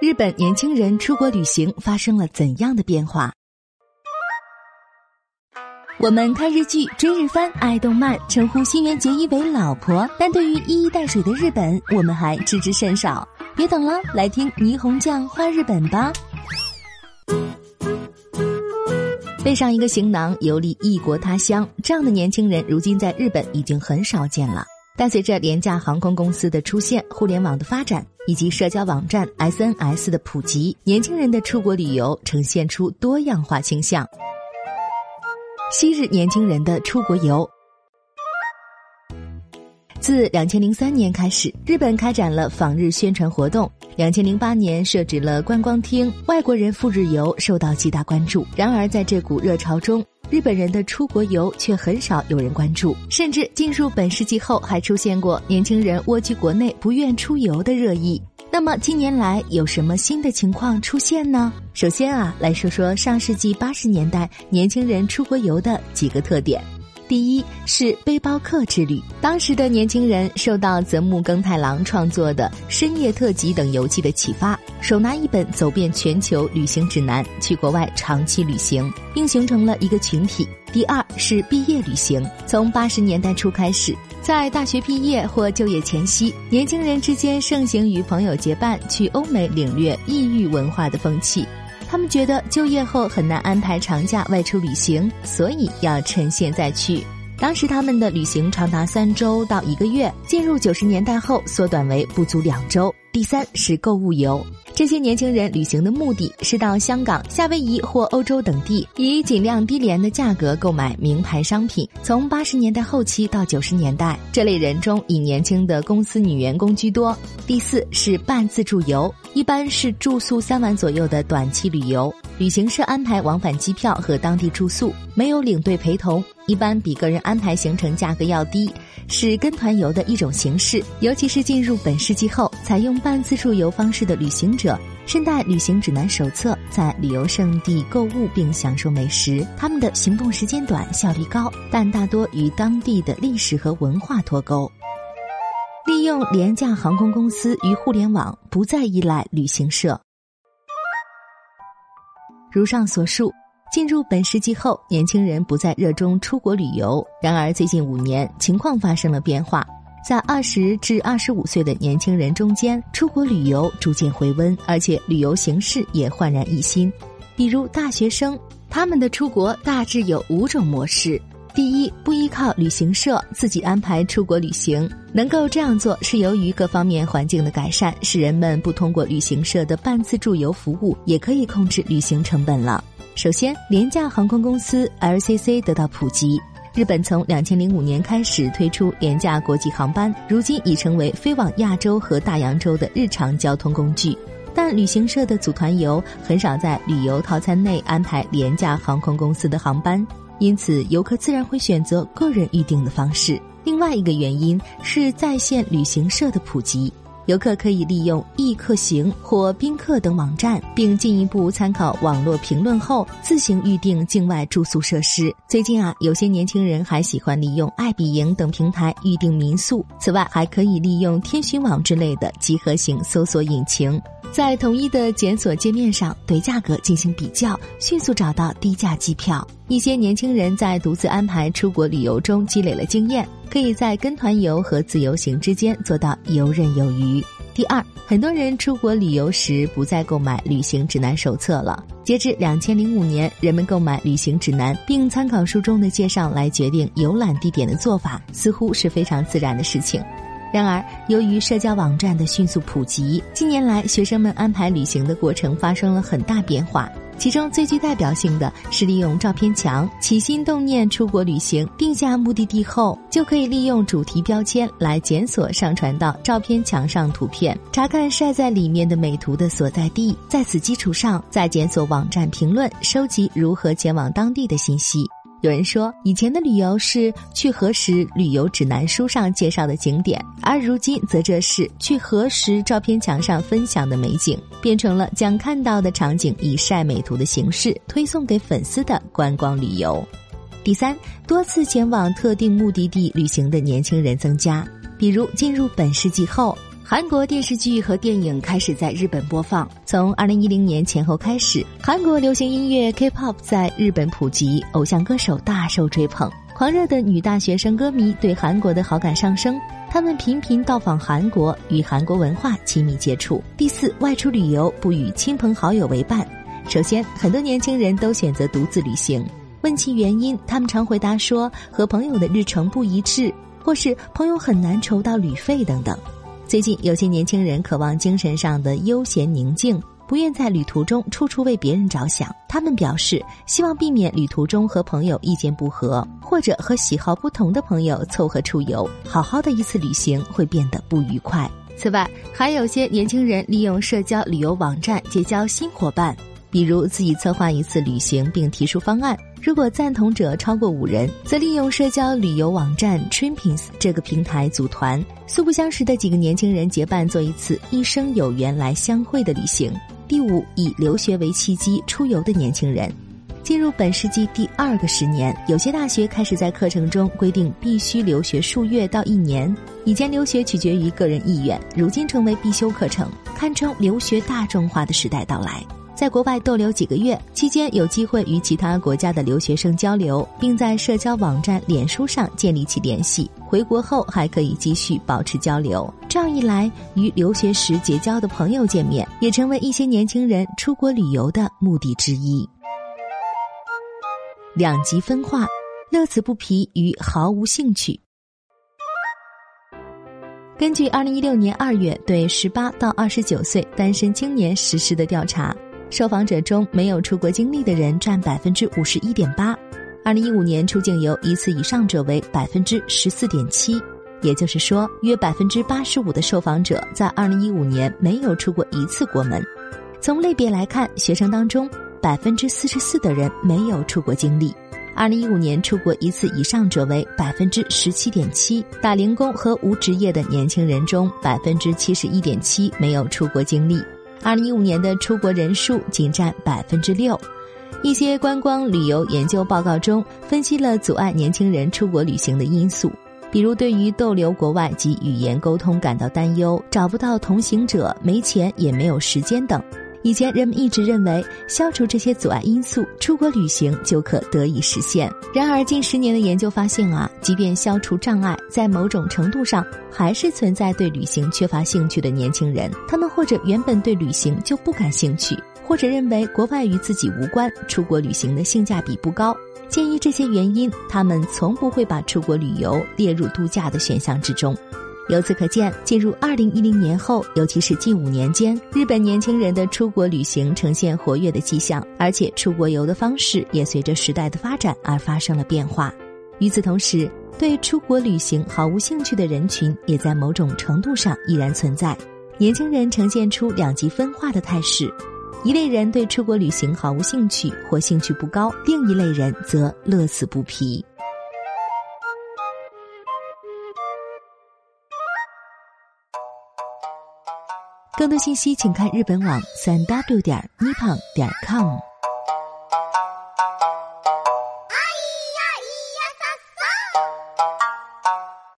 日本年轻人出国旅行发生了怎样的变化？我们看日剧、追日番、爱动漫，称呼新垣结衣为老婆，但对于一衣带水的日本，我们还知之甚少。别等了，来听霓虹酱画日本吧。背上一个行囊，游历异国他乡，这样的年轻人如今在日本已经很少见了。但随着廉价航空公司的出现，互联网的发展，以及社交网站 SNS 的普及，年轻人的出国旅游呈现出多样化倾向。昔日年轻人的出国游。自2003年开始，日本开展了访日宣传活动，2008年设置了观光厅，外国人赴日游受到极大关注。然而在这股热潮中，日本人的出国游却很少有人关注，甚至进入本世纪后还出现过年轻人蜗居国内不愿出游的热议。那么近年来有什么新的情况出现呢？首先来说说上世纪80年代年轻人出国游的几个特点。第一是背包客之旅，当时的年轻人受到泽木耕太郎创作的《深夜特辑》等游记的启发，手拿一本走遍全球旅行指南，去国外长期旅行，并形成了一个群体。第二是毕业旅行，从80年代初开始，在大学毕业或就业前夕，年轻人之间盛行与朋友结伴去欧美领略异域文化的风气。他们觉得就业后很难安排长假外出旅行，所以要趁现在去。当时他们的旅行长达3周到1个月，进入90年代后缩短为不足2周。第三是购物游，这些年轻人旅行的目的是到香港、夏威夷或欧洲等地，以尽量低廉的价格购买名牌商品。从80年代后期到90年代，这类人中以年轻的公司女员工居多。第四是半自助游，一般是住宿3晚左右的短期旅游，旅行社安排往返机票和当地住宿，没有领队陪同，一般比个人安排行程价格要低，是跟团游的一种形式。尤其是进入本世纪后，采用半自助游方式的旅行者身带旅行指南手册，在旅游胜地购物并享受美食，他们的行动时间短，效率高，但大多与当地的历史和文化脱钩。利用廉价航空公司与互联网，不再依赖旅行社。如上所述，进入本世纪后，年轻人不再热衷出国旅游。然而最近5年，情况发生了变化。在20至25岁的年轻人中间，出国旅游逐渐回温，而且旅游形式也焕然一新。比如大学生，他们的出国大致有5种模式。第一，不依靠旅行社，自己安排出国旅行。能够这样做是由于各方面环境的改善，使人们不通过旅行社的半自助游服务，也可以控制旅行成本了。首先，廉价航空公司 LCC 得到普及。日本从2005年开始推出廉价国际航班，如今已成为飞往亚洲和大洋洲的日常交通工具。但旅行社的组团游很少在旅游套餐内安排廉价航空公司的航班，因此游客自然会选择个人预订的方式。另外一个原因是在线旅行社的普及，游客可以利用易客行或宾客等网站，并进一步参考网络评论后自行预定境外住宿设施。最近有些年轻人还喜欢利用爱彼迎等平台预定民宿，此外还可以利用天巡网之类的集合型搜索引擎，在统一的检索界面上对价格进行比较，迅速找到低价机票。一些年轻人在独自安排出国旅游中积累了经验，可以在跟团游和自由行之间做到游刃有余。第二，很多人出国旅游时不再购买旅行指南手册了。截至2005年，人们购买旅行指南并参考书中的介绍来决定游览地点的做法，似乎是非常自然的事情。然而，由于社交网站的迅速普及，近年来学生们安排旅行的过程发生了很大变化。其中最具代表性的是利用照片墙，起心动念出国旅行，定下目的地后，就可以利用主题标签来检索上传到照片墙上图片，查看晒在里面的美图的所在地，在此基础上再检索网站评论，收集如何前往当地的信息。有人说，以前的旅游是去何时旅游指南书上介绍的景点，而如今则这是去何时照片墙上分享的美景，变成了将看到的场景以晒美图的形式推送给粉丝的观光旅游。第三，多次前往特定目的地旅行的年轻人增加。比如进入本世纪后，韩国电视剧和电影开始在日本播放。从2010年前后开始，韩国流行音乐 K-pop 在日本普及，偶像歌手大受追捧。狂热的女大学生歌迷对韩国的好感上升，他们频频到访韩国，与韩国文化亲密接触。第四，外出旅游不与亲朋好友为伴。首先，很多年轻人都选择独自旅行。问其原因，他们常回答说和朋友的日程不一致，或是朋友很难筹到旅费等等。最近有些年轻人渴望精神上的悠闲宁静，不愿在旅途中处处为别人着想。他们表示希望避免旅途中和朋友意见不合，或者和喜好不同的朋友凑合出游，好好的一次旅行会变得不愉快。此外，还有些年轻人利用社交旅游网站结交新伙伴，比如自己策划一次旅行并提出方案，如果赞同者超过5人，则利用社交旅游网站 Tripins 这个平台组团，素不相识的几个年轻人结伴做一次一生有缘来相会的旅行。第五，以留学为契机出游的年轻人。进入本世纪第2个10年，有些大学开始在课程中规定必须留学数月到1年。以前留学取决于个人意愿，如今成为必修课程，堪称留学大众化的时代到来。在国外逗留几个月，期间有机会与其他国家的留学生交流，并在社交网站脸书上建立起联系。回国后还可以继续保持交流，这样一来，与留学时结交的朋友见面，也成为一些年轻人出国旅游的目的之一。两极分化，乐此不疲与毫无兴趣。根据2016年2月对18到29岁单身青年实施的调查，受访者中没有出国经历的人占51.8%，2015年出境游一次以上者为14.7%，也就是说，约85%的受访者在2015年没有出过一次国门。从类别来看，学生当中44%的人没有出国经历，2015年出国一次以上者为17.7%，打零工和无职业的年轻人中71.7%没有出国经历。2015年的出国人数仅占6%。一些观光旅游研究报告中分析了阻碍年轻人出国旅行的因素，比如对于逗留国外及语言沟通感到担忧，找不到同行者，没钱也没有时间等。以前人们一直认为消除这些阻碍因素，出国旅行就可得以实现。然而近10年的研究发现即便消除障碍，在某种程度上还是存在对旅行缺乏兴趣的年轻人。他们或者原本对旅行就不感兴趣，或者认为国外与自己无关，出国旅行的性价比不高。鉴于这些原因，他们从不会把出国旅游列入度假的选项之中。由此可见，进入2010年后，尤其是近5年间，日本年轻人的出国旅行呈现活跃的迹象，而且出国游的方式也随着时代的发展而发生了变化。与此同时，对出国旅行毫无兴趣的人群也在某种程度上依然存在。年轻人呈现出两极分化的态势，一类人对出国旅行毫无兴趣或兴趣不高，另一类人则乐此不疲。更多信息请看日本网3w.nippon.com。